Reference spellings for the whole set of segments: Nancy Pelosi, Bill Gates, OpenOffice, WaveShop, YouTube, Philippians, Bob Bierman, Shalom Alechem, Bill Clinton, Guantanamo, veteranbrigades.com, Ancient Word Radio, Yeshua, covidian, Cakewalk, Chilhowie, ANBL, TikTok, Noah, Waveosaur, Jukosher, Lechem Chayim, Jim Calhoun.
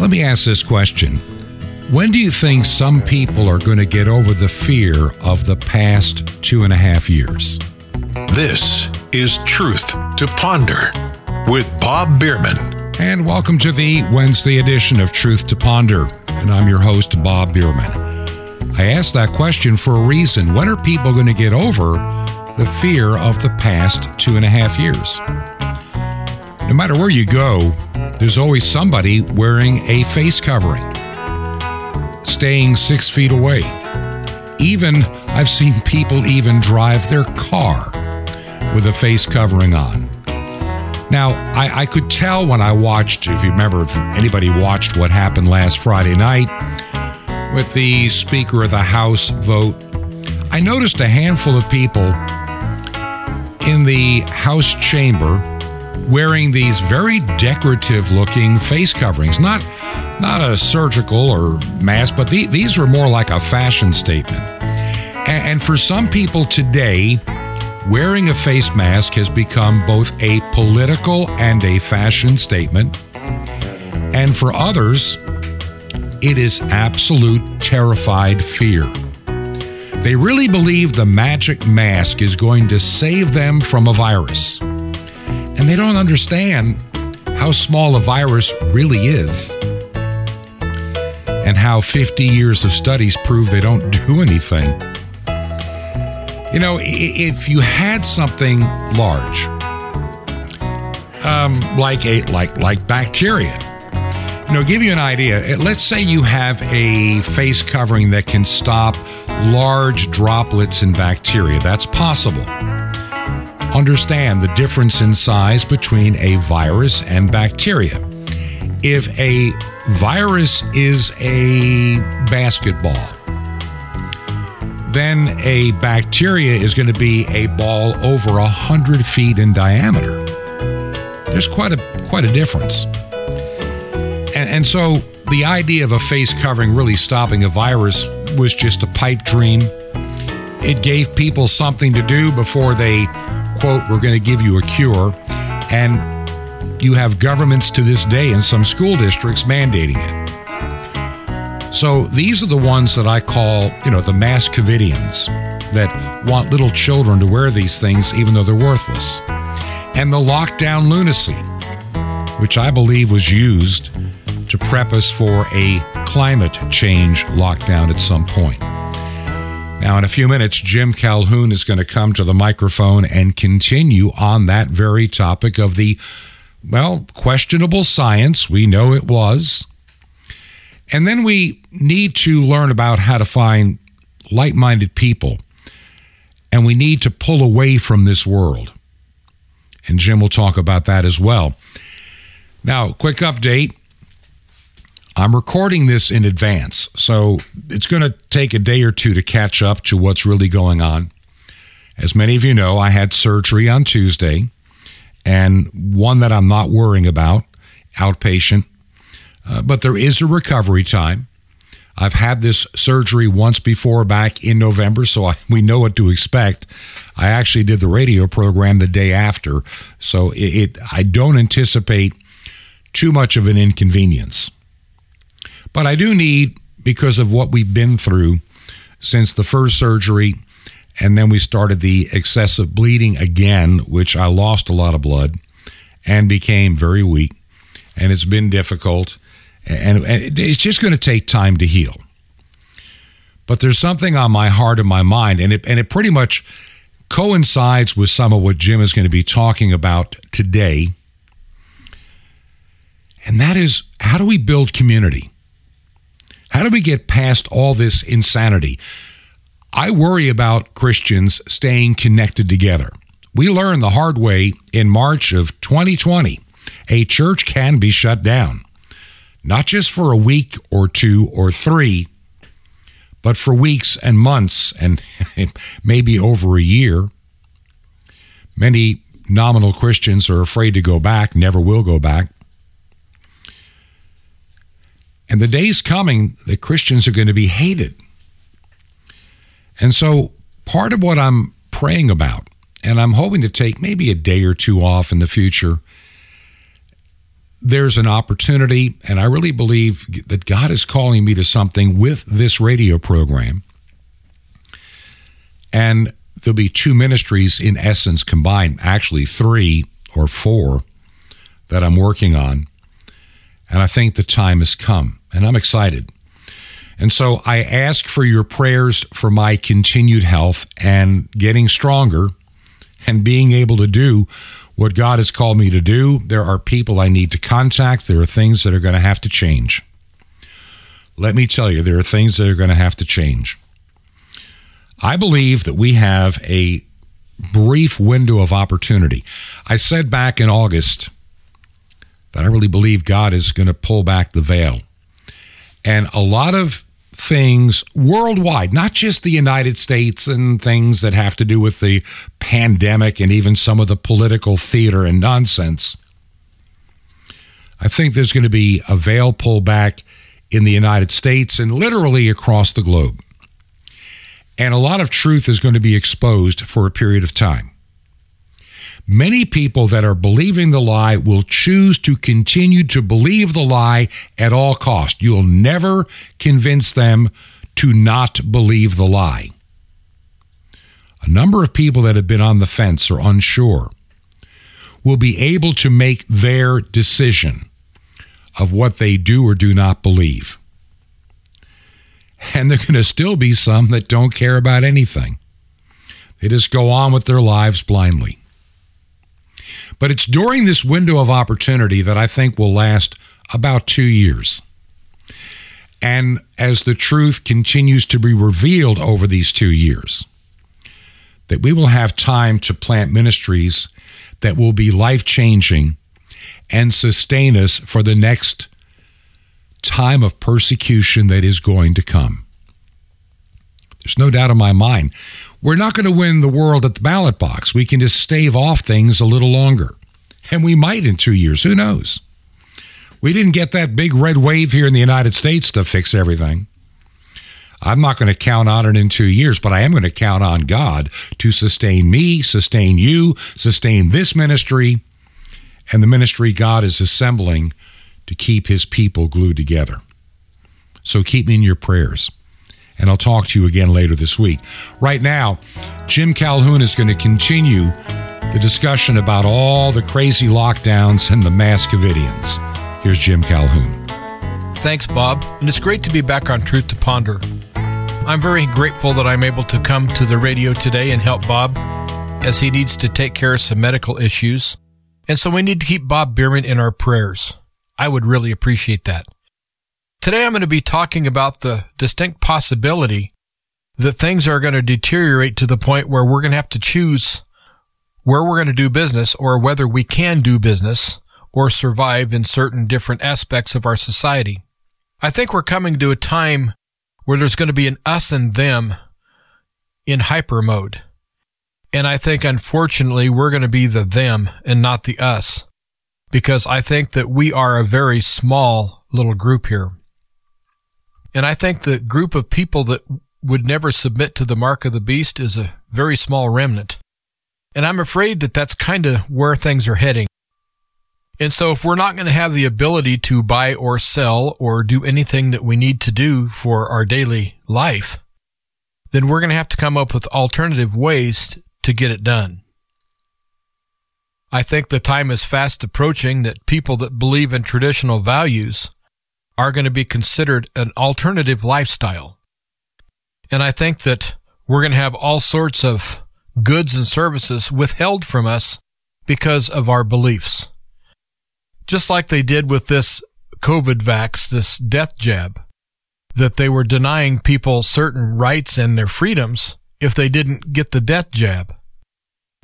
Let me ask this question. When do you think some people are going to get over the fear of the past 2.5 years? This is Truth to Ponder with Bob Bierman. And welcome to the Wednesday edition of Truth to Ponder. And I'm your host, Bob Bierman. I asked that question for a reason. When are people going to get over the fear of the past 2.5 years? No matter where you go, there's always somebody wearing a face covering, staying 6 feet away. Even, I've seen people even drive their car with a face covering on. Now, I could tell when I watched, if you remember, if anybody watched what happened last Friday night with the Speaker of the House vote, I noticed a handful of people in the House chamber wearing these very decorative-looking face coverings. Not a surgical or mask, but these were more like a fashion statement. And for some people today, wearing a face mask has become both a political and a fashion statement. And for others, it is absolute terrified fear. They really believe the magic mask is going to save them from a virus. And they don't understand how small a virus really is and how 50 years of studies prove they don't do anything. You know, if you had something large, like bacteria, you know, give you an idea. Let's say you have a face covering that can stop large droplets in bacteria. That's possible. Understand the difference in size between a virus and bacteria. If a virus is a basketball, then a bacteria is going to be a ball over 100 feet in diameter. There's quite a difference. And so the idea of a face covering really stopping a virus was just a pipe dream. It gave people something to do before they, quote, we're going to give you a cure. And you have governments to this day in some school districts mandating it. So these are the ones that I call, you know, the mask-covidians that want little children to wear these things even though they're worthless. And the lockdown lunacy, which I believe was used to prep us for a climate change lockdown at some point. Now, in a few minutes, Jim Calhoun is going to come to the microphone and continue on that very topic of the, well, questionable science. We know it was. And then we need to learn about how to find like-minded people. And we need to pull away from this world. And Jim will talk about that as well. Now, quick update. I'm recording this in advance, so it's going to take a day or two to catch up to what's really going on. As many of you know, I had surgery on Tuesday, and one that I'm not worrying about, outpatient, but there is a recovery time. I've had this surgery once before back in November, so we know what to expect. I actually did the radio program the day after, so I don't anticipate too much of an inconvenience. But I do need, because of what we've been through since the first surgery, and then we started the excessive bleeding again, which I lost a lot of blood and became very weak, and it's been difficult, and it's just going to take time to heal. But there's something on my heart and my mind, and it pretty much coincides with some of what Jim is going to be talking about today, and that is, how do we build community? How do we get past all this insanity? I worry about Christians staying connected together. We learned the hard way in March of 2020. A church can be shut down, not just for a week or two or three, but for weeks and months and maybe over a year. Many nominal Christians are afraid to go back, never will go back. And the day's coming that Christians are going to be hated. And so part of what I'm praying about, and I'm hoping to take maybe a day or two off in the future, there's an opportunity, and I really believe that God is calling me to something with this radio program. And there'll be two ministries in essence combined, actually 3 or 4 that I'm working on. And I think the time has come, and I'm excited. And so I ask for your prayers for my continued health and getting stronger and being able to do what God has called me to do. There are people I need to contact. There are things that are going to have to change. Let me tell you, there are things that are going to have to change. I believe that we have a brief window of opportunity. I said back in August that I really believe God is going to pull back the veil. And a lot of things worldwide, not just the United States and things that have to do with the pandemic and even some of the political theater and nonsense. I think there's going to be a veil pullback in the United States and literally across the globe. And a lot of truth is going to be exposed for a period of time. Many people that are believing the lie will choose to continue to believe the lie at all cost. You'll never convince them to not believe the lie. A number of people that have been on the fence or unsure will be able to make their decision of what they do or do not believe. And there are going to still be some that don't care about anything. They just go on with their lives blindly. But it's during this window of opportunity that I think will last about 2 years. And as the truth continues to be revealed over these 2 years, that we will have time to plant ministries that will be life-changing and sustain us for the next time of persecution that is going to come. There's no doubt in my mind. We're not going to win the world at the ballot box. We can just stave off things a little longer. And we might in 2 years. Who knows? We didn't get that big red wave here in the United States to fix everything. I'm not going to count on it in 2 years, but I am going to count on God to sustain me, sustain you, sustain this ministry, and the ministry God is assembling to keep his people glued together. So keep me in your prayers. And I'll talk to you again later this week. Right now, Jim Calhoun is going to continue the discussion about all the crazy lockdowns and the mass covidians. Here's Jim Calhoun. Thanks, Bob. And it's great to be back on Truth to Ponder. I'm very grateful that I'm able to come to the radio today and help Bob as he needs to take care of some medical issues. And so we need to keep Bob Bierman in our prayers. I would really appreciate that. Today I'm going to be talking about the distinct possibility that things are going to deteriorate to the point where we're going to have to choose where we're going to do business or whether we can do business or survive in certain different aspects of our society. I think we're coming to a time where there's going to be an us and them in hyper mode. And I think, unfortunately, we're going to be the them and not the us, because I think that we are a very small little group here. And I think the group of people that would never submit to the mark of the beast is a very small remnant. And I'm afraid that that's kind of where things are heading. And so if we're not going to have the ability to buy or sell or do anything that we need to do for our daily life, then we're going to have to come up with alternative ways to get it done. I think the time is fast approaching that people that believe in traditional values are going to be considered an alternative lifestyle. And I think that we're going to have all sorts of goods and services withheld from us because of our beliefs. Just like they did with this COVID vax, this death jab, that they were denying people certain rights and their freedoms if they didn't get the death jab.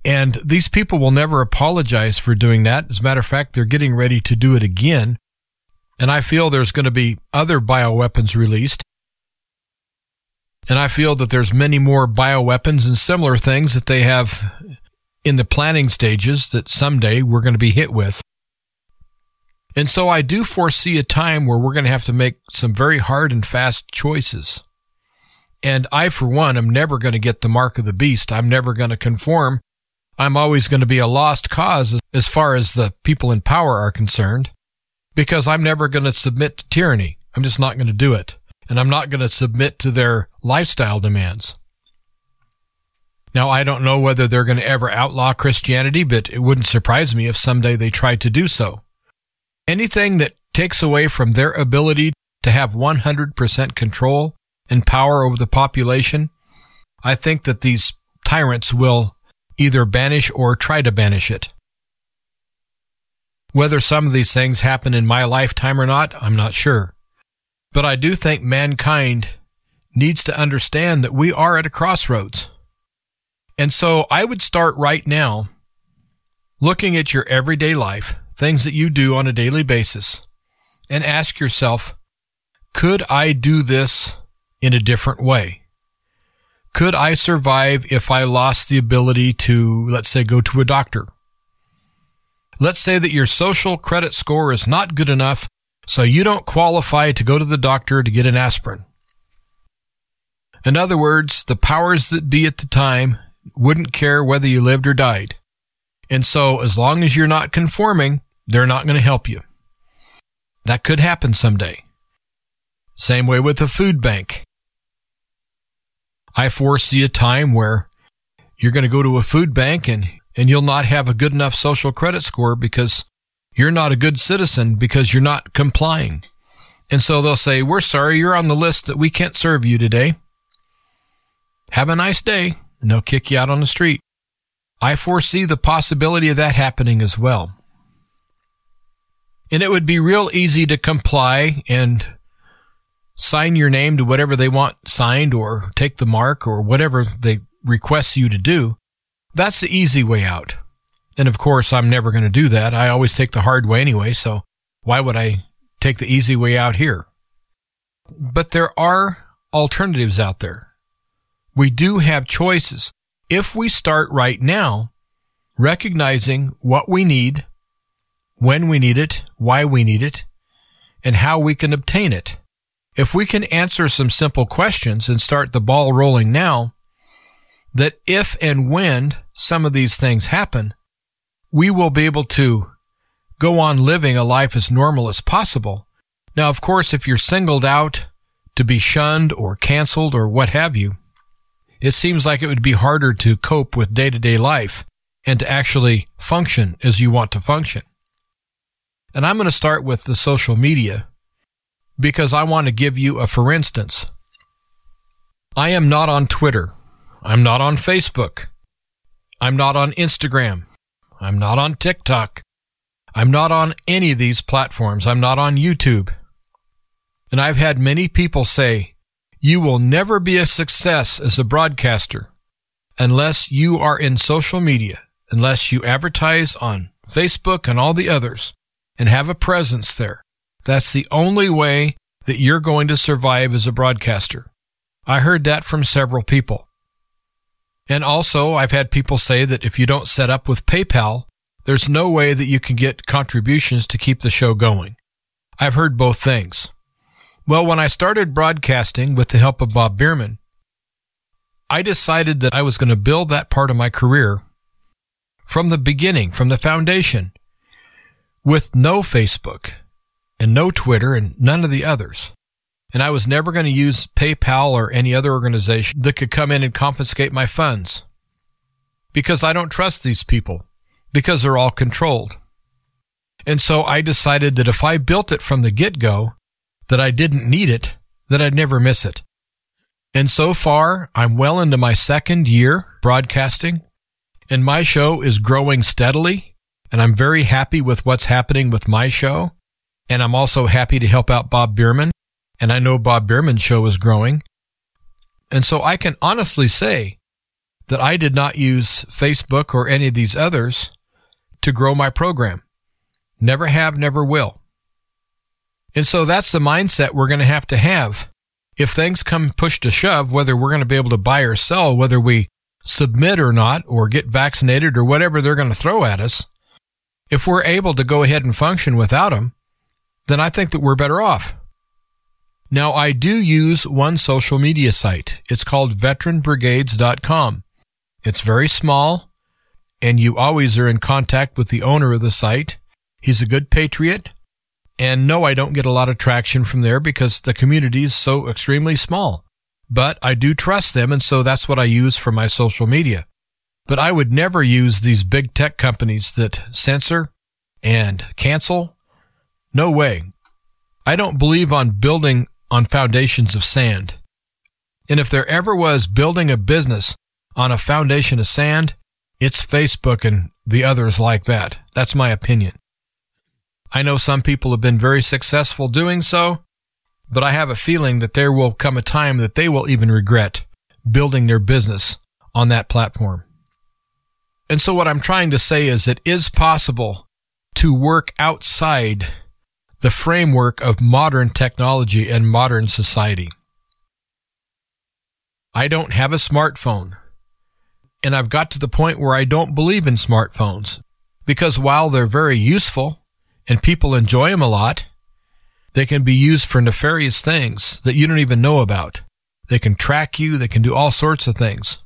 And these people will never apologize for doing that. As a matter of fact, they're getting ready to do it again. And I feel there's going to be other bioweapons released. And I feel that there's many more bioweapons and similar things that they have in the planning stages that someday we're going to be hit with. And so I do foresee a time where we're going to have to make some very hard and fast choices. And I, for one, am never going to get the mark of the beast. I'm never going to conform. I'm always going to be a lost cause as far as the people in power are concerned. because I'm never going to submit to tyranny. I'm just not going to do it. And I'm not going to submit to their lifestyle demands. Now, I don't know whether they're going to ever outlaw Christianity, but it wouldn't surprise me if someday they tried to do so. Anything that takes away from their ability to have 100% control and power over the population, I think that these tyrants will either banish or try to banish it. Whether some of these things happen in my lifetime or not, I'm not sure. But I do think mankind needs to understand that we are at a crossroads. And so I would start right now looking at your everyday life, things that you do on a daily basis, and ask yourself, could I do this in a different way? Could I survive if I lost the ability to, let's say, go to a doctor? Let's say that your social credit score is not good enough, so you don't qualify to go to the doctor to get an aspirin. In other words, the powers that be at the time wouldn't care whether you lived or died. And so as long as you're not conforming, they're not going to help you. That could happen someday. Same way with a food bank. I foresee a time where you're going to go to a food bank and you'll not have a good enough social credit score because you're not a good citizen because you're not complying. And so they'll say, we're sorry, you're on the list that we can't serve you today. Have a nice day, and they'll kick you out on the street. I foresee the possibility of that happening as well. And it would be real easy to comply and sign your name to whatever they want signed or take the mark or whatever they request you to do. That's the easy way out. And of course, I'm never going to do that. I always take the hard way anyway, so why would I take the easy way out here? But there are alternatives out there. We do have choices. If we start right now, recognizing what we need, when we need it, why we need it, and how we can obtain it. If we can answer some simple questions and start the ball rolling now, that if and when some of these things happen, we will be able to go on living a life as normal as possible. Now, of course, if you're singled out to be shunned or canceled or what have you, it seems like it would be harder to cope with day-to-day life and to actually function as you want to function. And I'm going to start with the social media, because I want to give you a for instance. I am not on Twitter. I'm not on Facebook. I'm not on Instagram. I'm not on TikTok. I'm not on any of these platforms. I'm not on YouTube. And I've had many people say, you will never be a success as a broadcaster unless you are in social media, unless you advertise on Facebook and all the others and have a presence there. That's the only way that you're going to survive as a broadcaster. I heard that from several people. And also, I've had people say that if you don't set up with PayPal, there's no way that you can get contributions to keep the show going. I've heard both things. Well, when I started broadcasting with the help of Bob Bierman, I decided that I was going to build that part of my career from the beginning, from the foundation, with no Facebook and no Twitter and none of the others. And I was never going to use PayPal or any other organization that could come in and confiscate my funds, because I don't trust these people, because they're all controlled. And so I decided that if I built it from the get-go, that I didn't need it, that I'd never miss it. And so far, I'm well into my second year broadcasting, and my show is growing steadily, and I'm very happy with what's happening with my show. And I'm also happy to help out Bob Bierman, and I know Bob Bierman's show is growing. And so I can honestly say that I did not use Facebook or any of these others to grow my program. Never have, never will. And so that's the mindset we're going to have. If things come push to shove, whether we're going to be able to buy or sell, whether we submit or not, or get vaccinated or whatever they're going to throw at us, if we're able to go ahead and function without them, then I think that we're better off. Now, I do use one social media site. It's called veteranbrigades.com. It's very small, and you always are in contact with the owner of the site. He's a good patriot, And no, I don't get a lot of traction from there because the community is so extremely small. But I do trust them, and so that's what I use for my social media. But I would never use these big tech companies that censor and cancel. No way. I don't believe on building on foundations of sand. And if there ever was building a business on a foundation of sand, it's Facebook and the others like that. That's my opinion. I know some people have been very successful doing so, but I have a feeling that there will come a time that they will even regret building their business on that platform. And so what I'm trying to say is it is possible to work outside the framework of modern technology and modern society. I don't have a smartphone, and I've got to the point where I don't believe in smartphones, because while they're very useful and people enjoy them a lot, they can be used for nefarious things that you don't even know about. They can track you. They can do all sorts of things.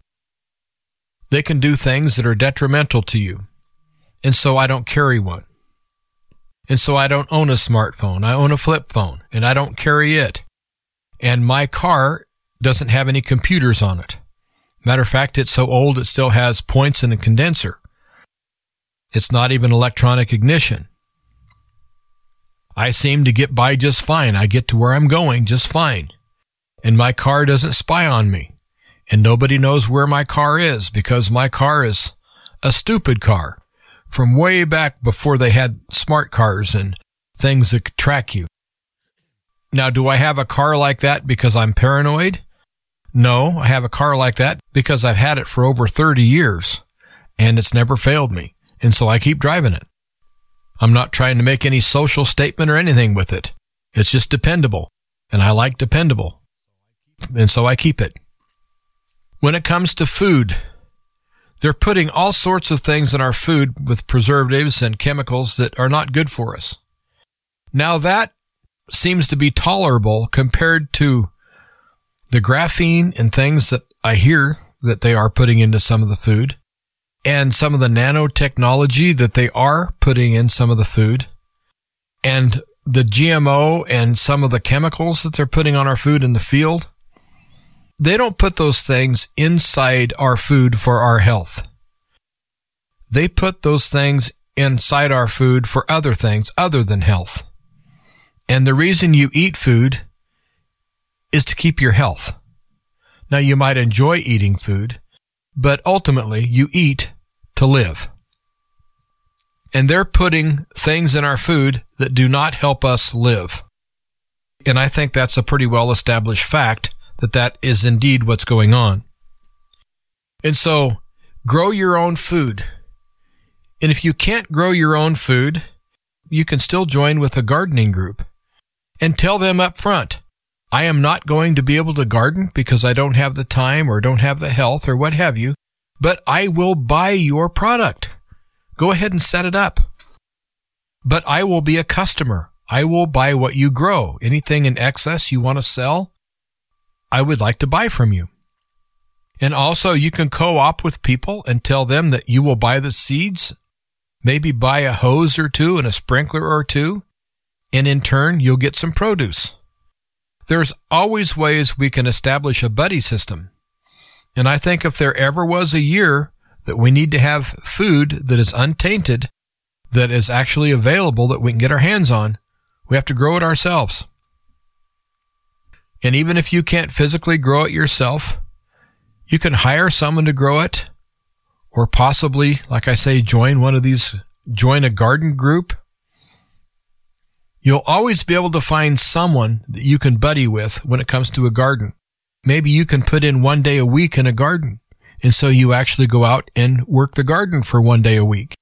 They can do things that are detrimental to you. And so I don't carry one. And so I don't own a smartphone. I own a flip phone, and I don't carry it. And my car doesn't have any computers on it. Matter of fact, it's so old it still has points in a condenser. It's not even electronic ignition. I seem to get by just fine. I get to where I'm going just fine. And my car doesn't spy on me. And nobody knows where my car is because my car is a stupid car from way back before they had smart cars and things that could track you. Now, do I have a car like that because I'm paranoid? No, I have a car like that because I've had it for over 30 years and it's never failed me. And so I keep driving it. I'm not trying to make any social statement or anything with it. It's just dependable, and I like dependable, and so I keep it. When it comes to food, they're putting all sorts of things in our food with preservatives and chemicals that are not good for us. Now that seems to be tolerable compared to the graphene and things that I hear that they are putting into some of the food. And some of the nanotechnology that they are putting in some of the food, and the GMO and some of the chemicals that they're putting on our food in the field, they don't put those things inside our food for our health. They put those things inside our food for other things other than health. And the reason you eat food is to keep your health. Now, you might enjoy eating food, but ultimately, you eat to live. And they're putting things in our food that do not help us live. And I think that's a pretty well-established fact that that is indeed what's going on. And so, grow your own food. And if you can't grow your own food, you can still join with a gardening group and tell them up front, I am not going to be able to garden because I don't have the time or don't have the health or what have you, but I will buy your product. Go ahead and set it up. But I will be a customer. I will buy what you grow. Anything in excess you want to sell, I would like to buy from you. And also you can co-op with people and tell them that you will buy the seeds, maybe buy a hose or two and a sprinkler or two, and in turn you'll get some produce. There's always ways we can establish a buddy system. And I think if there ever was a year that we need to have food that is untainted, that is actually available, that we can get our hands on, we have to grow it ourselves. And even if you can't physically grow it yourself, you can hire someone to grow it, or possibly, like I say, join a garden group. You'll always be able to find someone that you can buddy with when it comes to a garden. Maybe you can put in 1 day a week in a garden, and so you actually go out and work the garden for 1 day a week.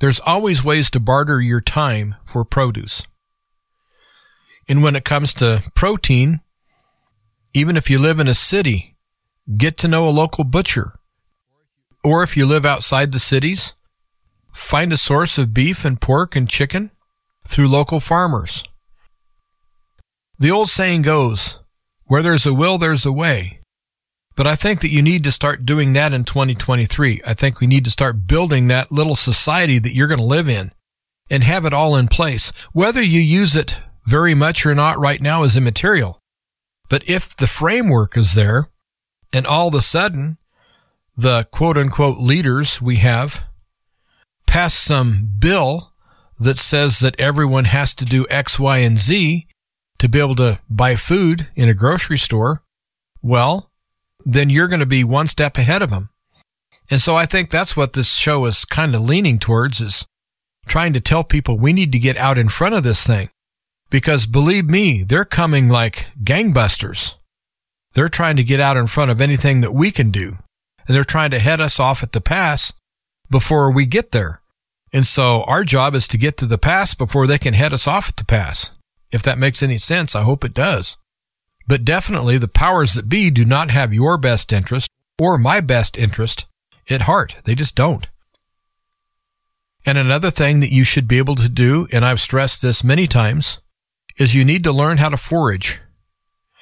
There's always ways to barter your time for produce. And when it comes to protein, even if you live in a city, get to know a local butcher. Or if you live outside the cities, find a source of beef and pork and chicken through local farmers. The old saying goes, where there's a will, there's a way. But I think that you need to start doing that in 2023. I think we need to start building that little society that you're going to live in. and have it all in place. Whether you use it very much or not right now is immaterial. But if the framework is there, and all of a sudden the quote-unquote leaders we have pass some bill that says that everyone has to do X, Y, and Z to be able to buy food in a grocery store, well, then you're going to be one step ahead of them. And so I think that's what this show is kind of leaning towards, is trying to tell people we need to get out in front of this thing. Because believe me, they're coming like gangbusters. They're trying to get out in front of anything that we can do. And they're trying to head us off at the pass before we get there. And so our job is to get to the pass before they can head us off at the pass. If that makes any sense, I hope it does. But definitely the powers that be do not have your best interest or my best interest at heart. They just don't. And another thing that you should be able to do, and I've stressed this many times, is you need to learn how to forage.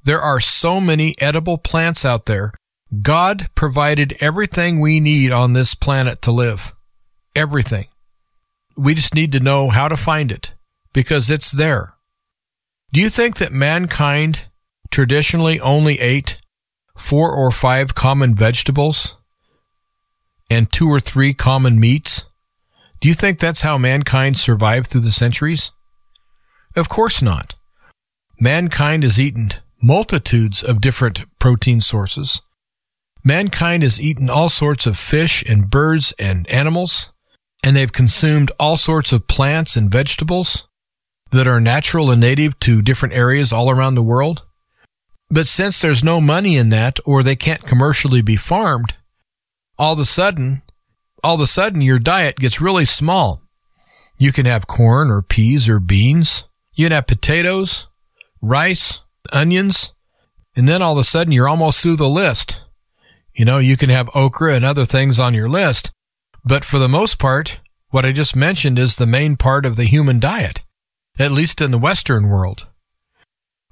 There are so many edible plants out there. God provided everything we need on this planet to live. Everything. We just need to know how to find it, because it's there. Do you think that mankind traditionally only ate 4 or 5 common vegetables and 2 or 3 common meats? Do you think that's how mankind survived through the centuries? Of course not. Mankind has eaten multitudes of different protein sources. Mankind has eaten all sorts of fish and birds and animals, and they've consumed all sorts of plants and vegetables that are natural and native to different areas all around the world. But since there's no money in that, or they can't commercially be farmed, all of a sudden your diet gets really small. You can have corn or peas or beans. You can have potatoes, rice, onions, and then all of a sudden you're almost through the list. You know, you can have okra and other things on your list, but for the most part, what I just mentioned is the main part of the human diet, at least in the Western world.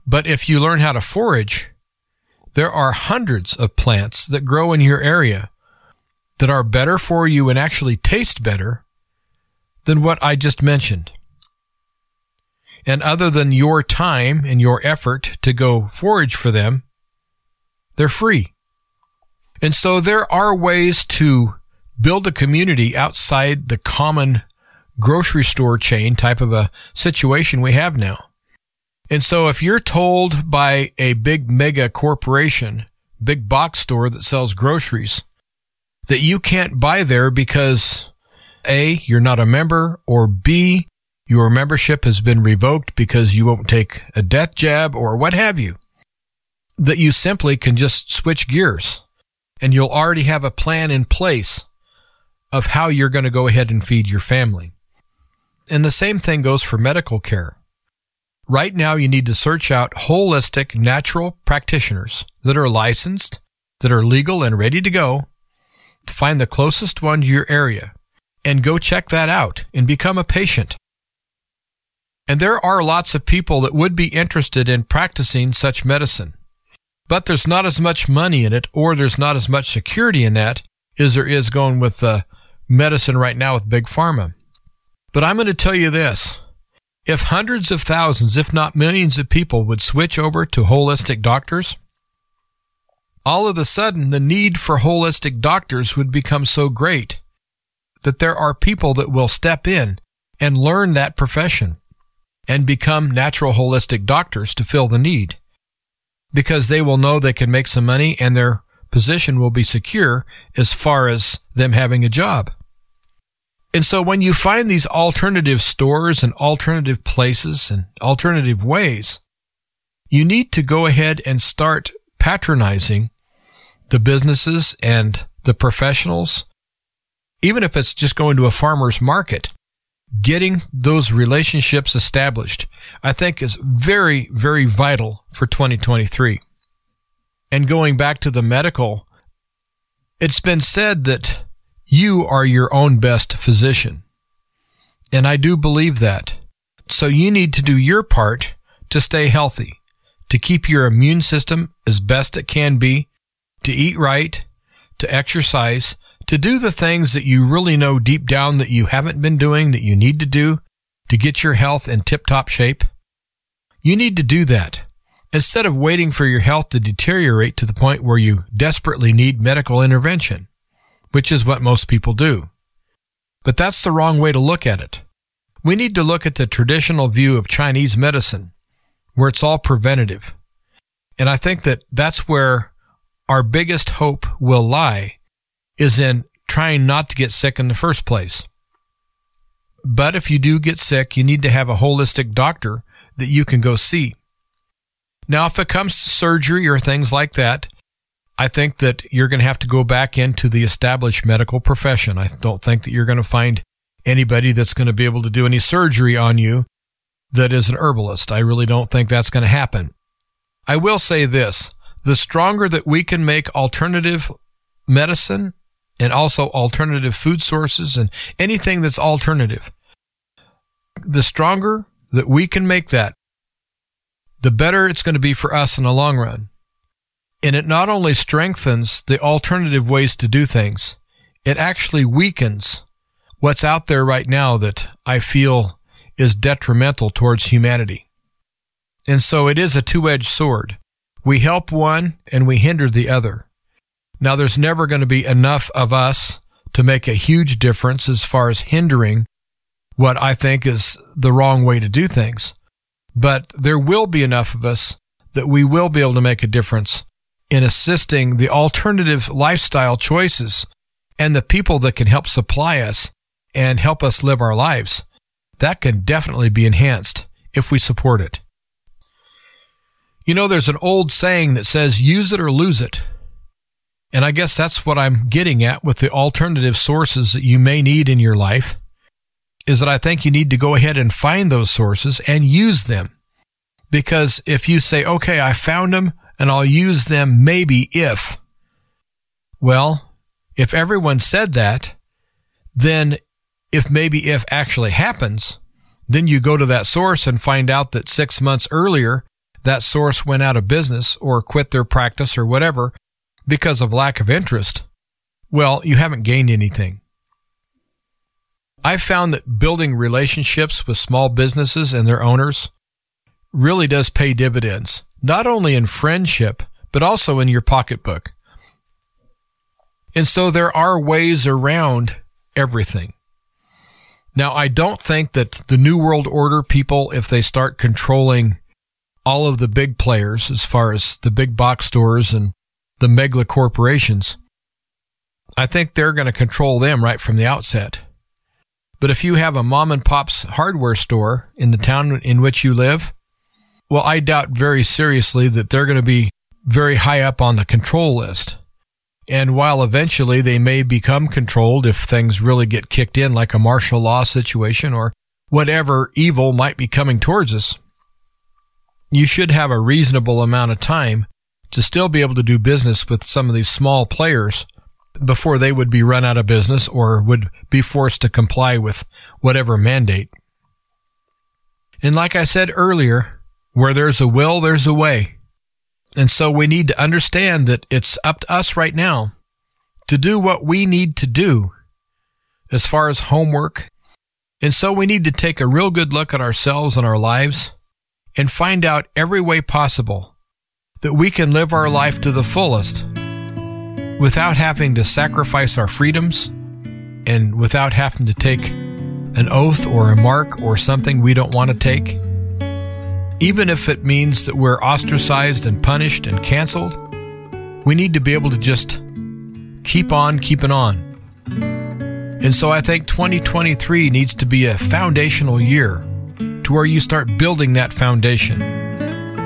But if you learn how to forage, there are hundreds of plants that grow in your area that are better for you and actually taste better than what I just mentioned. And other than your time and your effort to go forage for them, they're free. And so there are ways to build a community outside the common grocery store chain type of a situation we have now. And so if you're told by a big mega corporation, big box store that sells groceries, that you can't buy there because A, you're not a member, or B, your membership has been revoked because you won't take a death jab or what have you, that you simply can just switch gears and you'll already have a plan in place of how you're going to go ahead and feed your family. And the same thing goes for medical care. Right now, you need to search out holistic, natural practitioners that are licensed, that are legal and ready to go. Find the closest one to your area and go check that out and become a patient. And there are lots of people that would be interested in practicing such medicine, but there's not as much money in it, or there's not as much security in that as there is going with the medicine right now with Big Pharma. But I'm going to tell you this. If hundreds of thousands, if not millions of people would switch over to holistic doctors, all of a sudden the need for holistic doctors would become so great that there are people that will step in and learn that profession and become natural holistic doctors to fill the need, because they will know they can make some money and their position will be secure as far as them having a job. And so when you find these alternative stores and alternative places and alternative ways, you need to go ahead and start patronizing the businesses and the professionals, even if it's just going to a farmer's market. Getting those relationships established, I think, is very, very vital for 2023. And going back to the medical, it's been said that you are your own best physician. And I do believe that. So you need to do your part to stay healthy, to keep your immune system as best it can be, to eat right, to exercise, to do the things that you really know deep down that you haven't been doing that you need to do to get your health in tip-top shape? You need to do that. Instead of waiting for your health to deteriorate to the point where you desperately need medical intervention, which is what most people do. But that's the wrong way to look at it. We need to look at the traditional view of Chinese medicine, where it's all preventative. And I think that that's where our biggest hope will lie, is in trying not to get sick in the first place. But if you do get sick, you need to have a holistic doctor that you can go see. Now, if it comes to surgery or things like that, I think that you're going to have to go back into the established medical profession. I don't think that you're going to find anybody that's going to be able to do any surgery on you that is an herbalist. I really don't think that's going to happen. I will say this, the stronger that we can make alternative medicine and also alternative food sources and anything that's alternative, the stronger that we can make that, the better it's going to be for us in the long run. And it not only strengthens the alternative ways to do things, it actually weakens what's out there right now that I feel is detrimental towards humanity. And so it is a two-edged sword. We help one and we hinder the other. Now, there's never going to be enough of us to make a huge difference as far as hindering what I think is the wrong way to do things. But there will be enough of us that we will be able to make a difference in assisting the alternative lifestyle choices and the people that can help supply us and help us live our lives. That can definitely be enhanced if we support it. You know, there's an old saying that says, use it or lose it. And I guess that's what I'm getting at with the alternative sources that you may need in your life, is that I think you need to go ahead and find those sources and use them. Because if you say, okay, I found them and I'll use them maybe if, well, if everyone said that, then if maybe if actually happens, then you go to that source and find out that 6 months earlier, that source went out of business or quit their practice or whatever because of lack of interest. Well, you haven't gained anything. I've found that building relationships with small businesses and their owners really does pay dividends, not only in friendship, but also in your pocketbook. And so there are ways around everything. Now, I don't think that the New World Order people, if they start controlling all of the big players as far as the big box stores and the mega corporations, I think they're going to control them right from the outset. But if you have a mom and pop's hardware store in the town in which you live, well, I doubt very seriously that they're going to be very high up on the control list. And while eventually they may become controlled if things really get kicked in, like a martial law situation or whatever evil might be coming towards us, you should have a reasonable amount of time to still be able to do business with some of these small players before they would be run out of business or would be forced to comply with whatever mandate. And like I said earlier, where there's a will, there's a way. And so we need to understand that it's up to us right now to do what we need to do as far as homework. And so we need to take a real good look at ourselves and our lives and find out every way possible that we can live our life to the fullest without having to sacrifice our freedoms and without having to take an oath or a mark or something we don't want to take. Even if it means that we're ostracized and punished and canceled, we need to be able to just keep on keeping on. And so I think 2023 needs to be a foundational year to where you start building that foundation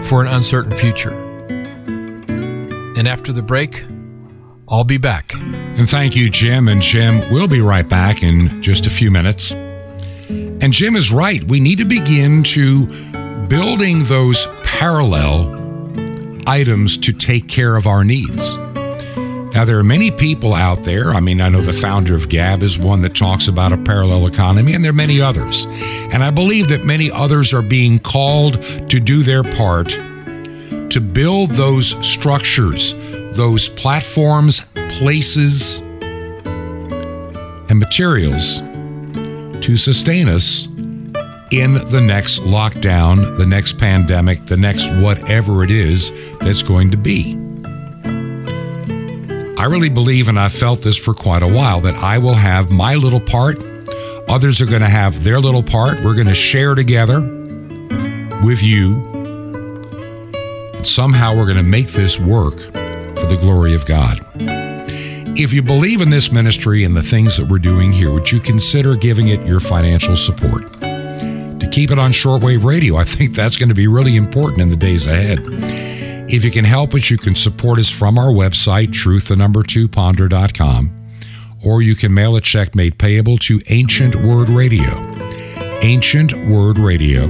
for an uncertain future. And after the break, I'll be back. And thank you, Jim. And Jim, we'll be right back in just a few minutes. And Jim is right. We need to begin to building those parallel items to take care of our needs. Now, there are many people out there. I mean, I know the founder of Gab is one that talks about a parallel economy, and there are many others. And I believe that many others are being called to do their part to build those structures, those platforms, places, and materials to sustain us in the next lockdown, the next pandemic, the next whatever it is that's going to be. I really believe, and I've felt this for quite a while, that I will have my little part. Others are going to have their little part. We're going to share together with you. And somehow we're going to make this work for the glory of God. If you believe in this ministry and the things that we're doing here, would you consider giving it your financial support? To keep it on shortwave radio, I think that's going to be really important in the days ahead. If you can help us, you can support us from our website, truth2ponder.com. Or you can mail a check made payable to Ancient Word Radio. Ancient Word Radio,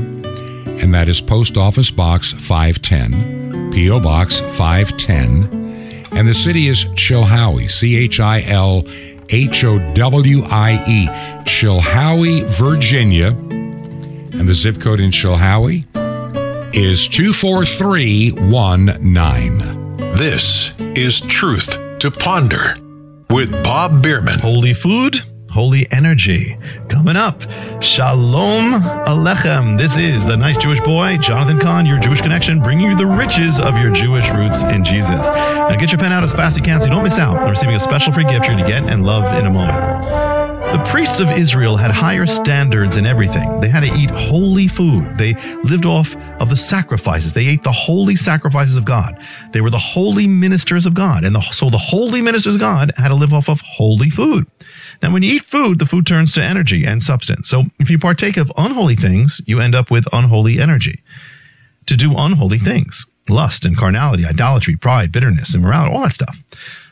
and that is Post Office Box 510, P.O. Box 510, and the city is Chilhowie, C-H-I-L-H-O-W-I-E, Chilhowie, Virginia, and the zip code in Chilhowie is 24319. This is Truth to Ponder with Bob Bierman. Holy food, holy energy. Coming up, Shalom Alechem. This is the nice Jewish boy, Jonathan Kahn, your Jewish connection, bringing you the riches of your Jewish roots in Jesus. Now get your pen out as fast as you can so you don't miss out on receiving a special free gift you're going to get and love in a moment. The priests of Israel had higher standards in everything. They had to eat holy food. They lived off of the sacrifices. They ate the holy sacrifices of God. They were the holy ministers of God. And so the holy ministers of God had to live off of holy food. Now, when you eat food, the food turns to energy and substance. So if you partake of unholy things, you end up with unholy energy. To do unholy things, lust and carnality, idolatry, pride, bitterness, immorality, all that stuff.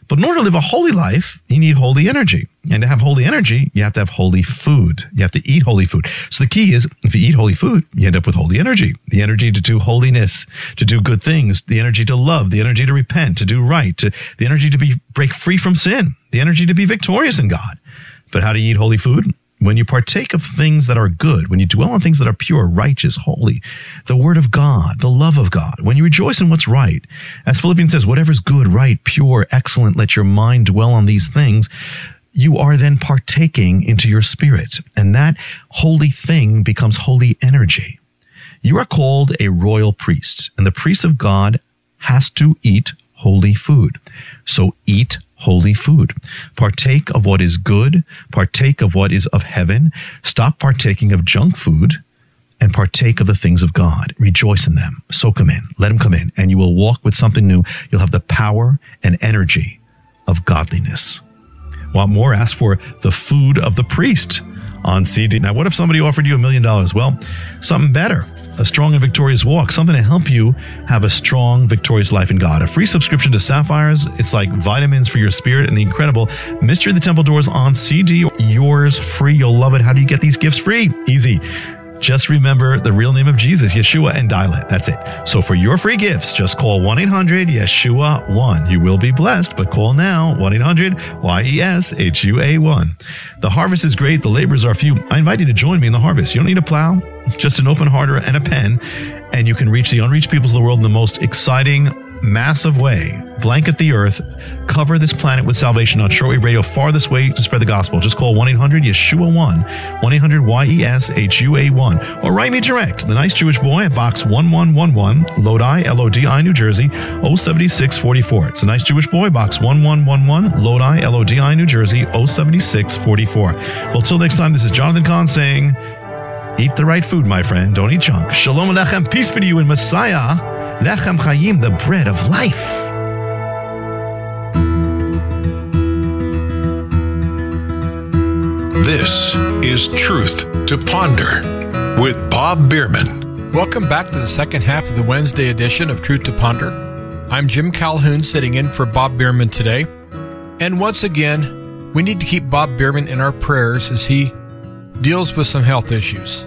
But in order to live a holy life, you need holy energy. And to have holy energy, you have to have holy food. You have to eat holy food. So the key is, if you eat holy food, you end up with holy energy. The energy to do holiness, to do good things, the energy to love, the energy to repent, to do right, the energy to break free from sin, the energy to be victorious in God. But how do you eat holy food? When you partake of things that are good, when you dwell on things that are pure, righteous, holy, the word of God, the love of God, when you rejoice in what's right, as Philippians says, whatever is good, right, pure, excellent, let your mind dwell on these things, you are then partaking into your spirit. And that holy thing becomes holy energy. You are called a royal priest, and the priest of God has to eat holy food. So eat holy food. Partake of what is good. Partake of what is of heaven. Stop partaking of junk food and partake of the things of God. Rejoice in them. Soak them in. Let them come in. And you will walk with something new. You'll have the power and energy of godliness. Want more? Ask for The Food of the Priest on CD. Now, what if somebody offered you $1 million? Well, something better. A strong and victorious walk, something to help you have a strong, victorious life in God. A free subscription to Sapphires. It's like vitamins for your spirit, and the incredible Mystery of the Temple Doors on CD. Yours free. You'll love it. How do you get these gifts free? Easy. Just remember the real name of Jesus, Yeshua, and dial it. That's it. So for your free gifts, just call 1-800-YESHUA-1. You will be blessed, but call now, 1-800-YESHUA-1. The harvest is great. The labors are few. I invite you to join me in the harvest. You don't need a plow, just an open heart and a pen, and you can reach the unreached peoples of the world in the most exciting, massive way. Blanket the earth, cover this planet with salvation on shortwave radio, farthest way to spread the gospel. Just call 1-800-YESHUA-1, 1-800-YESHUA-1, or write me direct, The Nice Jewish Boy at Box 1111, Lodi, L-O-D-I, New Jersey, 07644. It's The Nice Jewish Boy, Box 1111, Lodi, L-O-D-I, New Jersey, 07644. Well, till next time, this is Jonathan Kahn saying, eat the right food, my friend. Don't eat junk. Shalom Alechem, peace be to you in Messiah, Lechem Chayim, the bread of life. This is Truth to Ponder with Bob Bierman. Welcome back to the second half of the Wednesday edition of Truth to Ponder. I'm Jim Calhoun sitting in for Bob Bierman today. And once again, we need to keep Bob Bierman in our prayers as he deals with some health issues.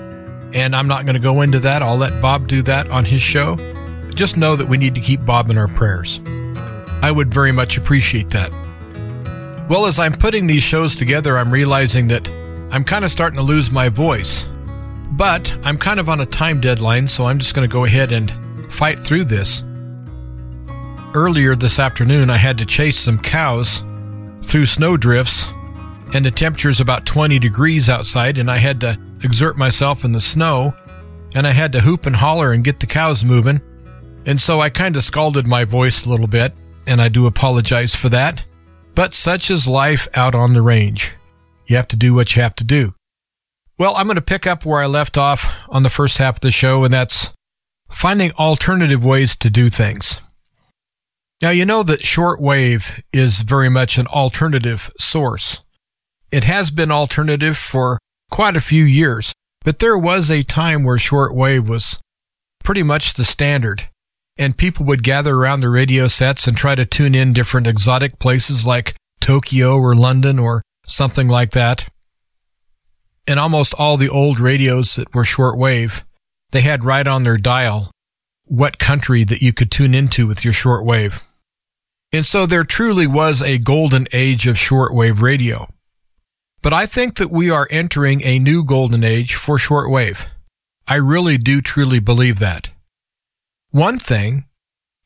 And I'm not going to go into that. I'll let Bob do that on his show. Just know that we need to keep Bob in our prayers. I would very much appreciate that. Well, as I'm putting these shows together, I'm realizing that I'm kind of starting to lose my voice. But I'm kind of on a time deadline, so I'm just going to go ahead and fight through this. Earlier this afternoon, I had to chase some cows through snowdrifts, and the temperature's about 20 degrees outside, and I had to exert myself in the snow and I had to hoop and holler and get the cows moving, and so I kind of scalded my voice a little bit, and I do apologize for that. But such is life out on the range. You have to do what you have to do. Well, I'm going to pick up where I left off on the first half of the show, and that's finding alternative ways to do things. Now, you know that shortwave is very much an alternative source. It has been alternative for quite a few years, but there was a time where shortwave was pretty much the standard, and people would gather around the radio sets and try to tune in different exotic places like Tokyo or London or something like that. And almost all the old radios that were shortwave, they had right on their dial what country that you could tune into with your shortwave. And so there truly was a golden age of shortwave radio. But I think that we are entering a new golden age for shortwave. I really do truly believe that. One thing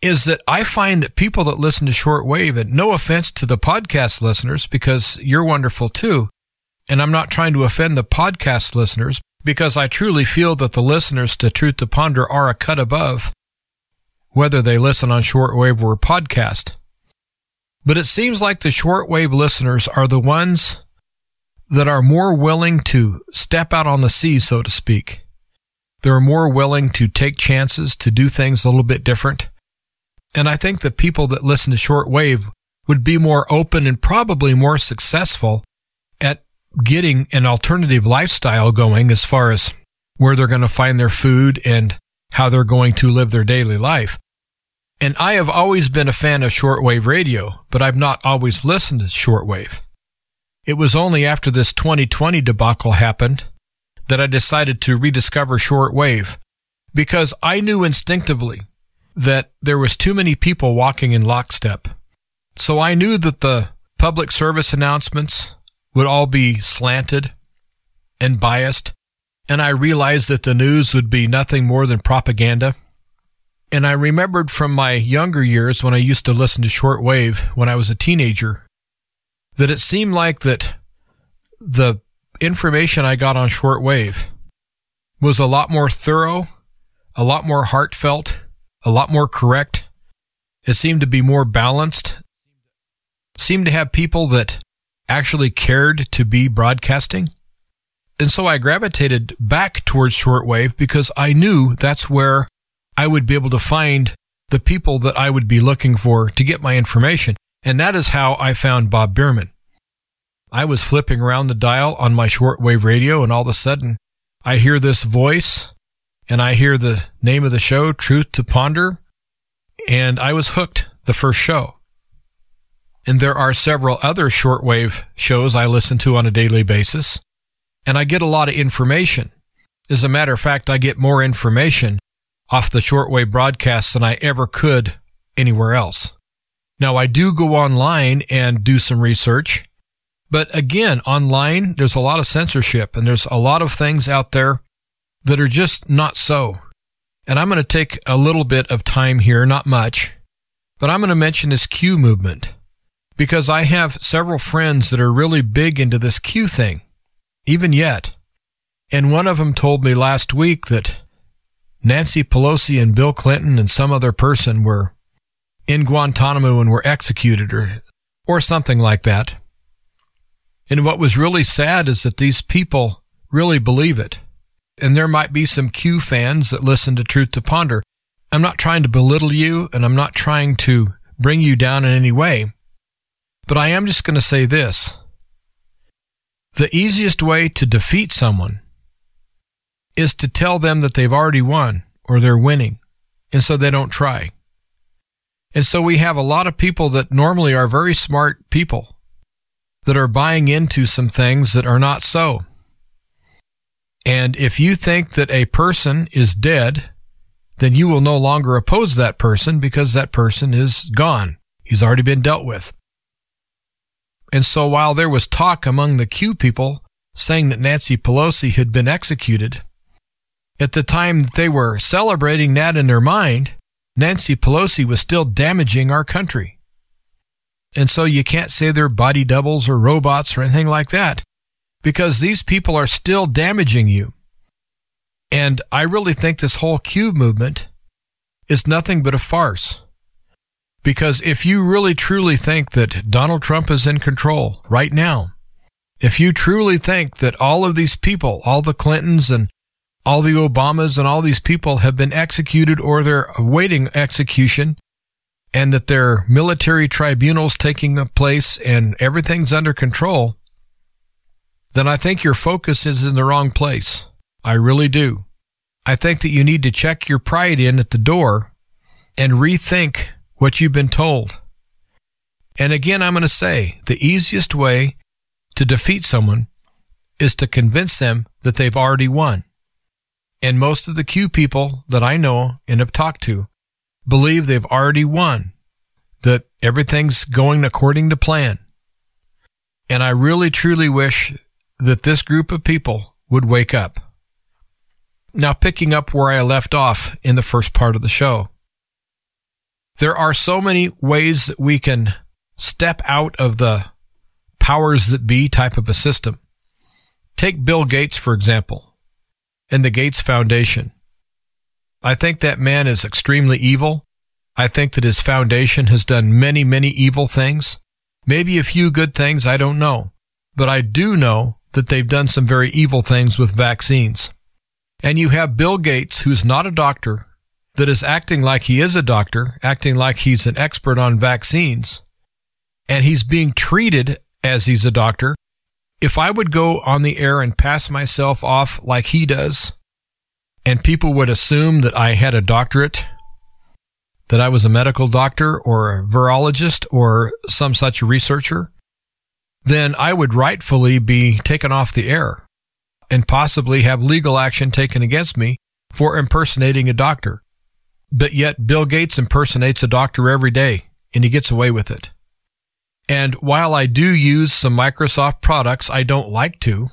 is that I find that people that listen to shortwave, and no offense to the podcast listeners because you're wonderful too, and I'm not trying to offend the podcast listeners because I truly feel that the listeners to Truth to Ponder are a cut above, whether they listen on shortwave or podcast. But it seems like the shortwave listeners are the ones that are more willing to step out on the sea, so to speak. They're more willing to take chances, to do things a little bit different. And I think the people that listen to shortwave would be more open and probably more successful at getting an alternative lifestyle going as far as where they're going to find their food and how they're going to live their daily life. And I have always been a fan of shortwave radio, but I've not always listened to shortwave. It was only after this 2020 debacle happened that I decided to rediscover shortwave, because I knew instinctively that there was too many people walking in lockstep. So I knew that the public service announcements would all be slanted and biased, and I realized that the news would be nothing more than propaganda. And I remembered from my younger years when I used to listen to shortwave when I was a teenager that it seemed like that the information I got on shortwave was a lot more thorough, a lot more heartfelt, a lot more correct. It seemed to be more balanced, seemed to have people that actually cared to be broadcasting. And so I gravitated back towards shortwave because I knew that's where I would be able to find the people that I would be looking for to get my information. And that is how I found Bob Bierman. I was flipping around the dial on my shortwave radio, and all of a sudden, I hear this voice, and I hear the name of the show, Truth to Ponder, and I was hooked the first show. And there are several other shortwave shows I listen to on a daily basis, and I get a lot of information. As a matter of fact, I get more information off the shortwave broadcasts than I ever could anywhere else. Now, I do go online and do some research. But again, online, there's a lot of censorship, and there's a lot of things out there that are just not so. And I'm going to take a little bit of time here, not much, but I'm going to mention this Q movement, because I have several friends that are really big into this Q thing, even yet. And one of them told me last week that Nancy Pelosi and Bill Clinton and some other person were in Guantanamo and were executed or something like that. And what was really sad is that these people really believe it. And there might be some Q fans that listen to Truth to Ponder. I'm not trying to belittle you, and I'm not trying to bring you down in any way. But I am just going to say this. The easiest way to defeat someone is to tell them that they've already won or they're winning, and so they don't try. And so we have a lot of people that normally are very smart people that are buying into some things that are not so. And if you think that a person is dead, then you will no longer oppose that person because that person is gone. He's already been dealt with. And so while there was talk among the Q people saying that Nancy Pelosi had been executed, at the time that they were celebrating that in their mind, Nancy Pelosi was still damaging our country. And so you can't say they're body doubles or robots or anything like that, because these people are still damaging you. And I really think this whole cube movement is nothing but a farce. Because if you really truly think that Donald Trump is in control right now, if you truly think that all of these people, all the Clintons and all the Obamas and all these people have been executed or they're awaiting execution, and that there are military tribunals taking place and everything's under control, then I think your focus is in the wrong place. I really do. I think that you need to check your pride in at the door and rethink what you've been told. And again, I'm going to say the easiest way to defeat someone is to convince them that they've already won. And most of the Q people that I know and have talked to believe they've already won, that everything's going according to plan. And I really truly wish that this group of people would wake up. Now, picking up where I left off in the first part of the show, there are so many ways that we can step out of the powers that be type of a system. Take Bill Gates, for example, and the Gates Foundation. I think that man is extremely evil. I think that his foundation has done many, many evil things. Maybe a few good things, I don't know. But I do know that they've done some very evil things with vaccines. And you have Bill Gates, who's not a doctor, that is acting like he is a doctor, acting like he's an expert on vaccines, and he's being treated as he's a doctor. If I would go on the air and pass myself off like he does, and people would assume that I had a doctorate, that I was a medical doctor or a virologist or some such researcher, then I would rightfully be taken off the air and possibly have legal action taken against me for impersonating a doctor. But yet Bill Gates impersonates a doctor every day, and he gets away with it. And while I do use some Microsoft products, I don't like to,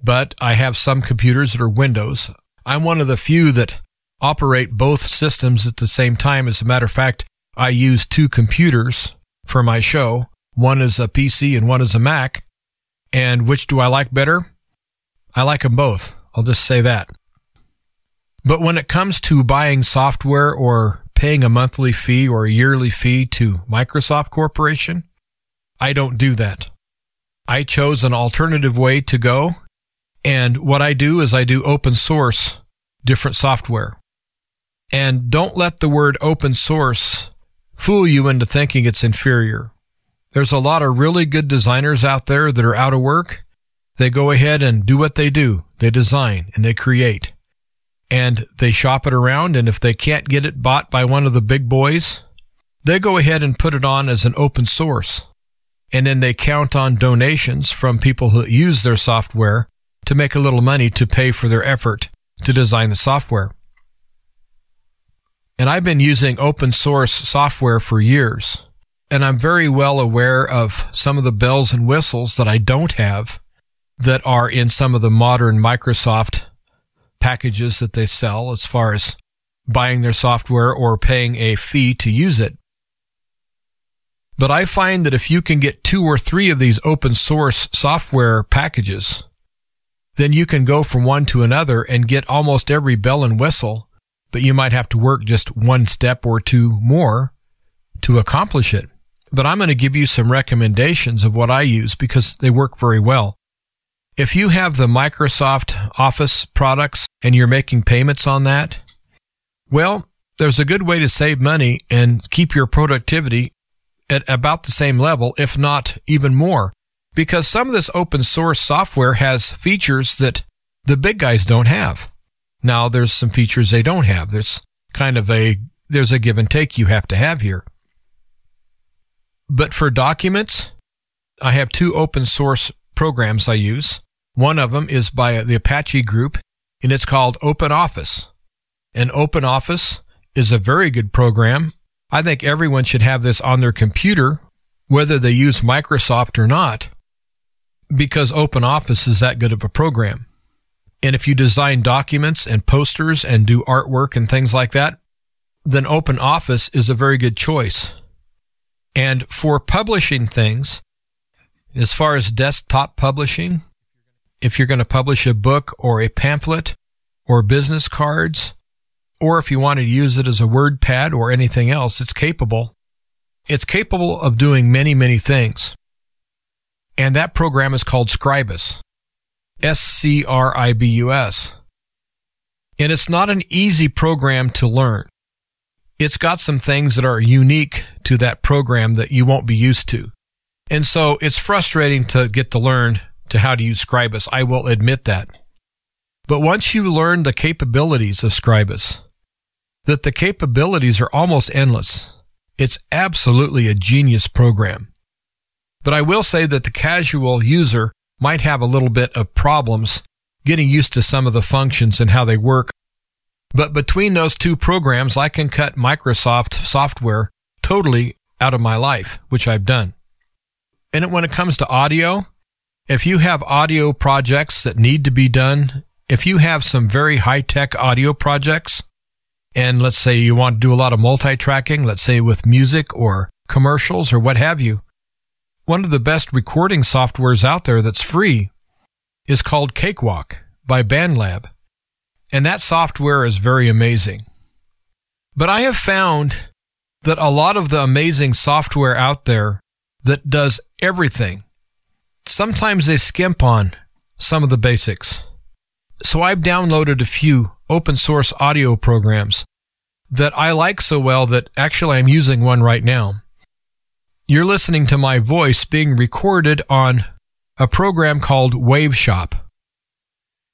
but I have some computers that are Windows. I'm one of the few that operate both systems at the same time. As a matter of fact, I use two computers for my show. One is a PC and one is a Mac. And which do I like better? I like them both. I'll just say that. But when it comes to buying software or paying a monthly fee or a yearly fee to Microsoft Corporation, I don't do that. I chose an alternative way to go, and what I do is I do open source different software. And don't let the word open source fool you into thinking it's inferior. There's a lot of really good designers out there that are out of work. They go ahead and do what they do. They design and they create. And they shop it around, and if they can't get it bought by one of the big boys, they go ahead and put it on as an open source. And then they count on donations from people who use their software to make a little money to pay for their effort to design the software. And I've been using open source software for years, and I'm very well aware of some of the bells and whistles that I don't have that are in some of the modern Microsoft packages that they sell as far as buying their software or paying a fee to use it. But I find that if you can get 2 or 3 of these open source software packages, then you can go from one to another and get almost every bell and whistle, but you might have to work just one step or two more to accomplish it. But I'm going to give you some recommendations of what I use because they work very well. If you have the Microsoft Office products and you're making payments on that, well, there's a good way to save money and keep your productivity at about the same level, if not even more, because some of this open source software has features that the big guys don't have. Now, there's some features they don't have. There's a give and take you have to have here. But for documents, I have 2 open source programs I use. One of them is by the Apache group, and it's called OpenOffice. And OpenOffice is a very good program. I think everyone should have this on their computer, whether they use Microsoft or not, because OpenOffice is that good of a program. And if you design documents and posters and do artwork and things like that, then OpenOffice is a very good choice. And for publishing things, as far as desktop publishing, if you're going to publish a book or a pamphlet or business cards, or if you wanted to use it as a word pad or anything else, it's capable. It's capable of doing many, many things. And that program is called Scribus. Scribus. And it's not an easy program to learn. It's got some things that are unique to that program that you won't be used to. And so it's frustrating to get to learn to how to use Scribus. I will admit that. But once you learn the capabilities of Scribus, that the capabilities are almost endless, it's absolutely a genius program. But I will say that the casual user might have a little bit of problems getting used to some of the functions and how they work. But between those two programs, I can cut Microsoft software totally out of my life, which I've done. And when it comes to audio, if you have audio projects that need to be done, if you have some very high-tech audio projects, and let's say you want to do a lot of multi-tracking, let's say with music or commercials or what have you, one of the best recording softwares out there that's free is called Cakewalk by BandLab. And that software is very amazing. But I have found that a lot of the amazing software out there that does everything, sometimes they skimp on some of the basics. So I've downloaded a few open source audio programs that I like so well that actually I'm using one right now. You're listening to my voice being recorded on a program called WaveShop.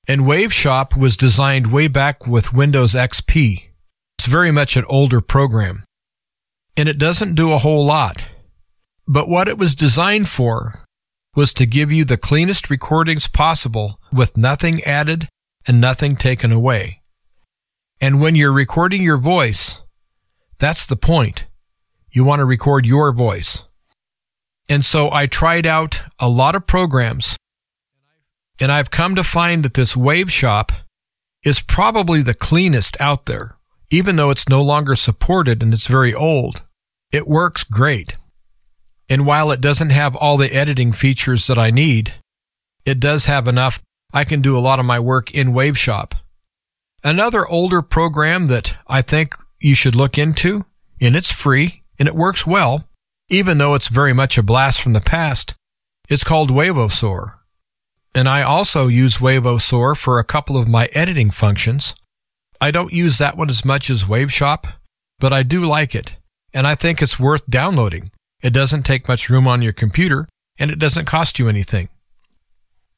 And WaveShop was designed way back with Windows XP. It's very much an older program. And it doesn't do a whole lot. But what it was designed for was to give you the cleanest recordings possible with nothing added and nothing taken away. And when you're recording your voice, that's the point. You want to record your voice. And so I tried out a lot of programs. And I've come to find that this WaveShop is probably the cleanest out there. Even though it's no longer supported and it's very old, it works great. And while it doesn't have all the editing features that I need, it does have enough. I can do a lot of my work in WaveShop. Another older program that I think you should look into, and it's free, and it works well, even though it's very much a blast from the past, it's called Waveosaur. And I also use Waveosaur for a couple of my editing functions. I don't use that one as much as WaveShop, but I do like it, and I think it's worth downloading. It doesn't take much room on your computer, and it doesn't cost you anything.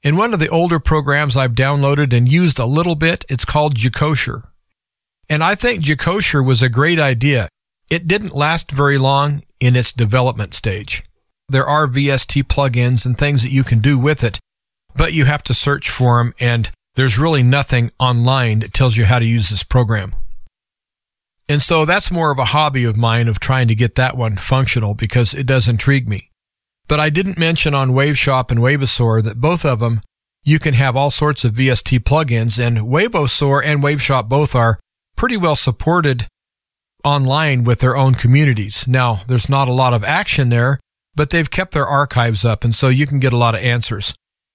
In one of the older programs I've downloaded and used a little bit, it's called Jukosher. And I think Jukosher was a great idea. It didn't last very long in its development stage. There are VST plugins and things that you can do with it, but you have to search for them, and there's really nothing online that tells you how to use this program. And so that's more of a hobby of mine of trying to get that one functional because it does intrigue me. But I didn't mention on WaveShop and Waveosaur that both of them, you can have all sorts of VST plugins, and Waveosaur and WaveShop both are pretty well supported online with their own communities. Now, there's not a lot of action there, but they've kept their archives up, and so you can get a lot of answers.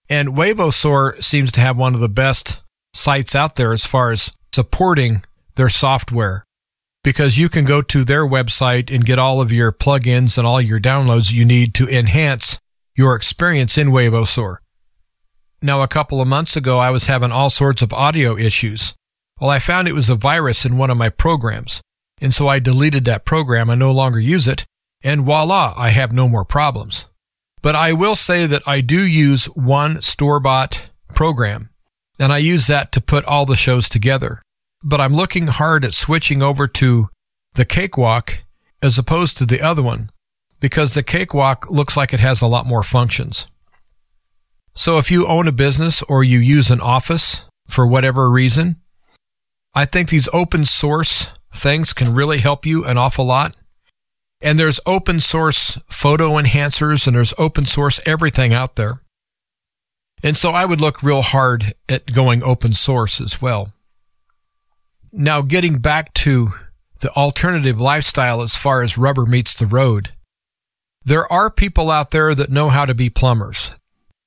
And Waveosaur seems to have one of the best sites out there as far as supporting their software, because you can go to their website and get all of your plugins and all your downloads you need to enhance your experience in Waveosaur. Now, a couple of months ago, I was having all sorts of audio issues. Well, I found it was a virus in one of my programs, and so I deleted that program. I no longer use it, and voila, I have no more problems. But I will say that I do use one store-bought program, and I use that to put all the shows together. But I'm looking hard at switching over to the Cakewalk as opposed to the other one, because the Cakewalk looks like it has a lot more functions. So if you own a business or you use an office for whatever reason, I think these open source things can really help you an awful lot. And there's open source photo enhancers, and there's open source everything out there. And so I would look real hard at going open source as well. Now, getting back to the alternative lifestyle as far as rubber meets the road, there are people out there that know how to be plumbers.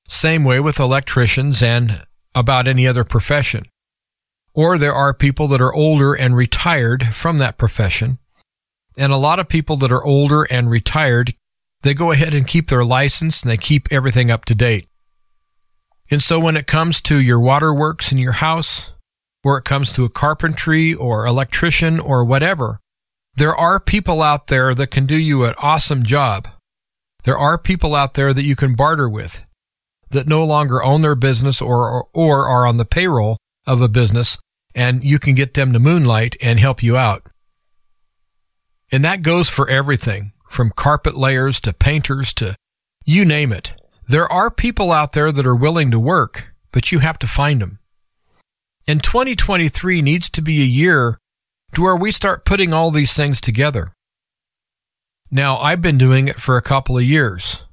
Same way with electricians and about any other profession. or there are people that are older and retired from that profession. And a lot of people that are older and retired, they go ahead and keep their license and they keep everything up to date. And so when it comes to your waterworks in your house, or it comes to a carpentry or electrician or whatever, there are people out there that can do you an awesome job. There are people out there that you can barter with that no longer own their business or are on the payroll of a business, and you can get them to moonlight and help you out. And that goes for everything, from carpet layers to painters to you name it. There are people out there that are willing to work, but you have to find them. And 2023 needs to be a year to where we start putting all these things together. Now, I've been doing it for a couple of years,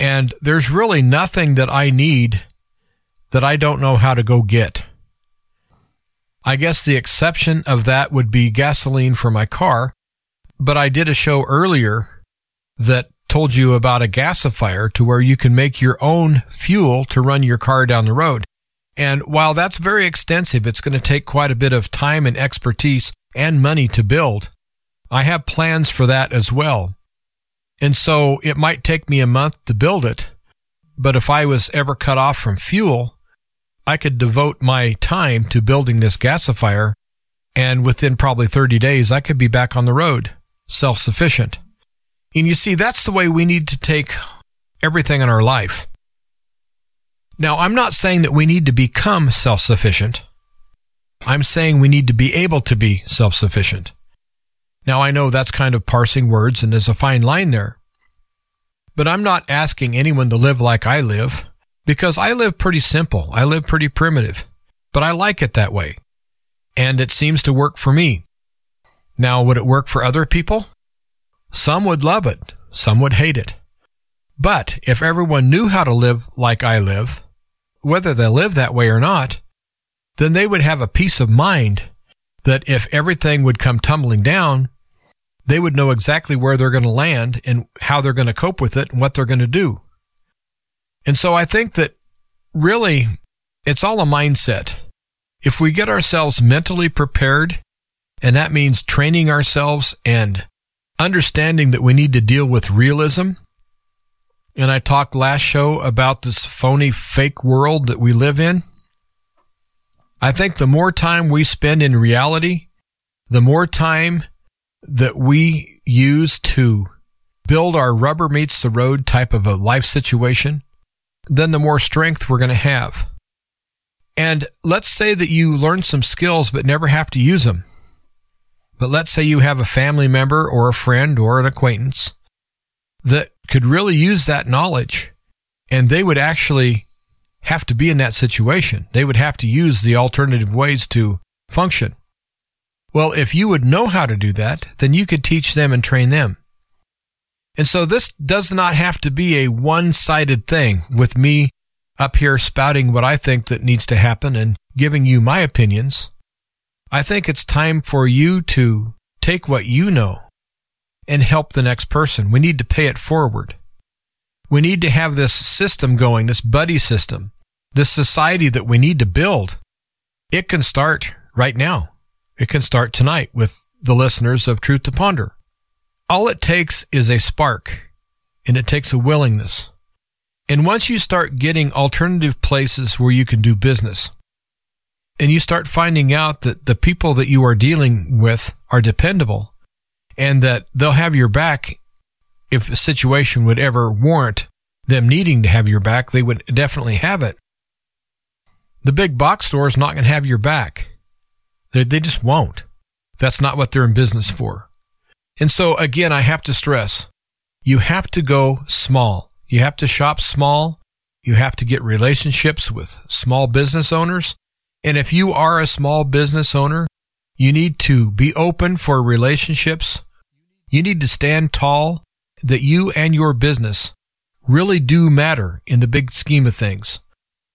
and there's really nothing that I need that I don't know how to go get. I guess the exception of that would be gasoline for my car, but I did a show earlier that told you about a gasifier to where you can make your own fuel to run your car down the road. And while that's very extensive, it's going to take quite a bit of time and expertise and money to build. I have plans for that as well. And so it might take me a month to build it, but if I was ever cut off from fuel, I could devote my time to building this gasifier, and within probably 30 days, I could be back on the road, self-sufficient. And you see, that's the way we need to take everything in our life. Now, I'm not saying that we need to become self-sufficient. I'm saying we need to be able to be self-sufficient. Now, I know that's kind of parsing words, and there's a fine line there. But I'm not asking anyone to live like I live, because I live pretty simple. I live pretty primitive. But I like it that way. And it seems to work for me. Now, would it work for other people? Some would love it. Some would hate it. But if everyone knew how to live like I live, whether they live that way or not, then they would have a peace of mind that if everything would come tumbling down, they would know exactly where they're going to land and how they're going to cope with it and what they're going to do. And so I think that really it's all a mindset. If we get ourselves mentally prepared, and that means training ourselves and understanding that we need to deal with realism. And I talked last show about this phony fake world that we live in. I think the more time we spend in reality, the more time that we use to build our rubber meets the road type of a life situation, then the more strength we're going to have. And let's say that you learn some skills but never have to use them. But let's say you have a family member or a friend or an acquaintance that could really use that knowledge, and they would actually have to be in that situation. They would have to use the alternative ways to function. Well, if you would know how to do that, then you could teach them and train them. And so this does not have to be a one-sided thing with me up here spouting what I think that needs to happen and giving you my opinions. I think it's time for you to take what you know and help the next person. We need to pay it forward. We need to have this system going, this buddy system, this society that we need to build. It can start right now. It can start tonight with the listeners of Truth to Ponder. All it takes is a spark, and it takes a willingness. And once you start getting alternative places where you can do business, and you start finding out that the people that you are dealing with are dependable, and that they'll have your back. If a situation would ever warrant them needing to have your back, they would definitely have it. The big box store is not going to have your back. They just won't. That's not what they're in business for. And so, again, I have to stress, you have to go small. You have to shop small. You have to get relationships with small business owners. And if you are a small business owner, you need to be open for relationships. You need to stand tall that you and your business really do matter in the big scheme of things,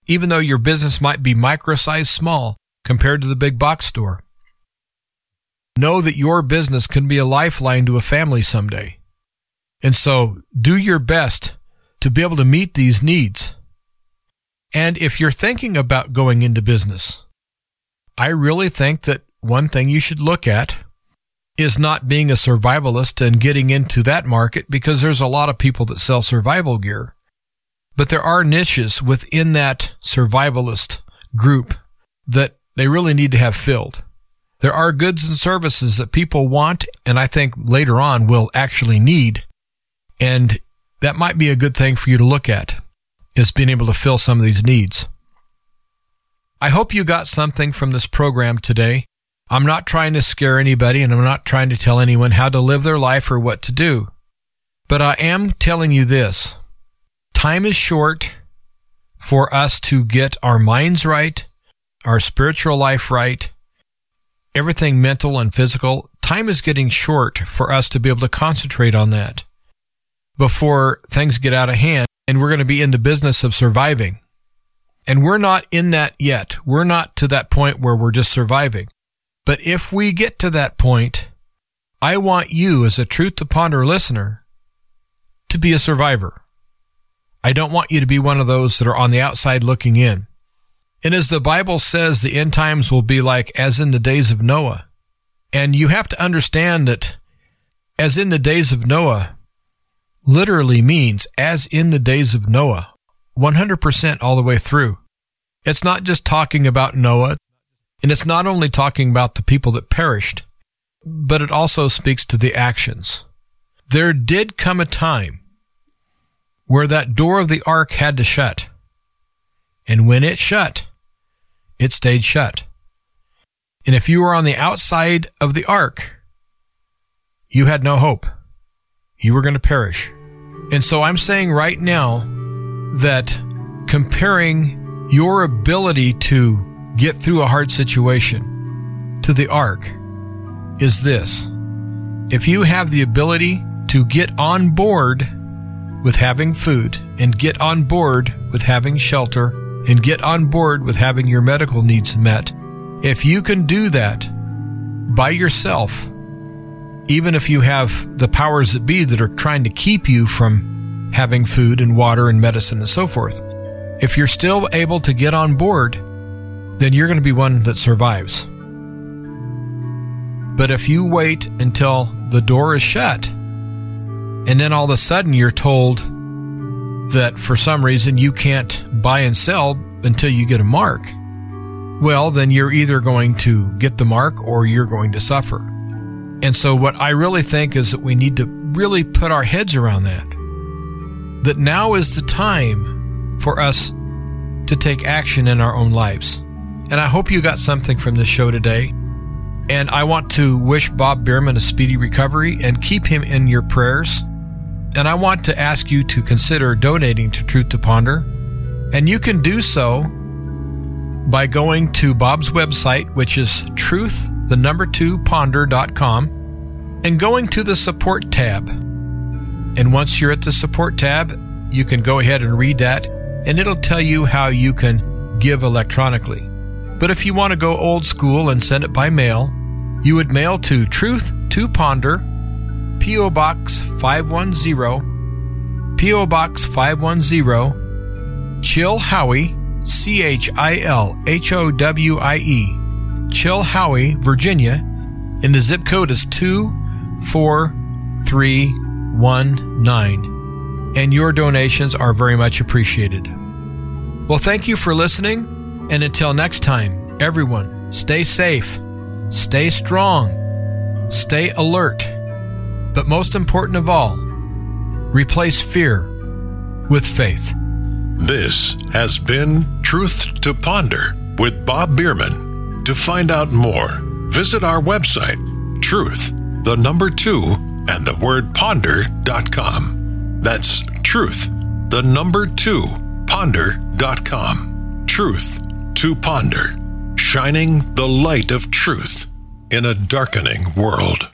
even though your business might be micro-sized small compared to the big box store. Know that your business can be a lifeline to a family someday. And so do your best to be able to meet these needs. And if you're thinking about going into business, I really think that one thing you should look at is not being a survivalist and getting into that market, because there's a lot of people that sell survival gear. But there are niches within that survivalist group that they really need to have filled. There are goods and services that people want, and I think later on will actually need. And that might be a good thing for you to look at, is being able to fill some of these needs. I hope you got something from this program today. I'm not trying to scare anybody, and I'm not trying to tell anyone how to live their life or what to do. But I am telling you this. Time is short for us to get our minds right, our spiritual life right, everything mental and physical. Time is getting short for us to be able to concentrate on that before things get out of hand, and we're going to be in the business of surviving. And we're not in that yet. We're not to that point where we're just surviving. But if we get to that point, I want you as a Truth to Ponder listener to be a survivor. I don't want you to be one of those that are on the outside looking in. And as the Bible says, the end times will be like as in the days of Noah. And you have to understand that as in the days of Noah literally means as in the days of Noah, 100% all the way through. It's not just talking about Noah, and it's not only talking about the people that perished, but it also speaks to the actions. There did come a time where that door of the ark had to shut. And when it shut, it stayed shut. And if you were on the outside of the ark, you had no hope. You were going to perish. And so I'm saying right now that comparing your ability to get through a hard situation to the ark is this. If you have the ability to get on board with having food, and get on board with having shelter, and get on board with having your medical needs met, if you can do that by yourself, even if you have the powers that be that are trying to keep you from having food and water and medicine and so forth, if you're still able to get on board, then you're going to be one that survives. But if you wait until the door is shut, and then all of a sudden you're told that for some reason you can't buy and sell until you get a mark, well, then you're either going to get the mark or you're going to suffer. And so what I really think is that we need to really put our heads around that now is the time for us to take action in our own lives. And I hope you got something from this show today. And I want to wish Bob Bierman a speedy recovery and keep him in your prayers. And I want to ask you to consider donating to Truth to Ponder. And you can do so by going to Bob's website, which is truth2ponder.com, and going to the support tab. And once you're at the support tab, you can go ahead and read that, and it'll tell you how you can give electronically. But if you want to go old school and send it by mail, you would mail to Truth to Ponder, P.O. Box 510, P.O. Box 510, Chilhowie, Chilhowie, Chilhowie, Virginia, and the zip code is 24319. And your donations are very much appreciated. Well, thank you for listening. And until next time, everyone, stay safe, stay strong, stay alert, but most important of all, replace fear with faith. This has been Truth to Ponder with Bob Bierman. To find out more, visit our website, truth2ponder.com. That's truth2ponder.com. Truth to Ponder, shining the light of truth in a darkening world.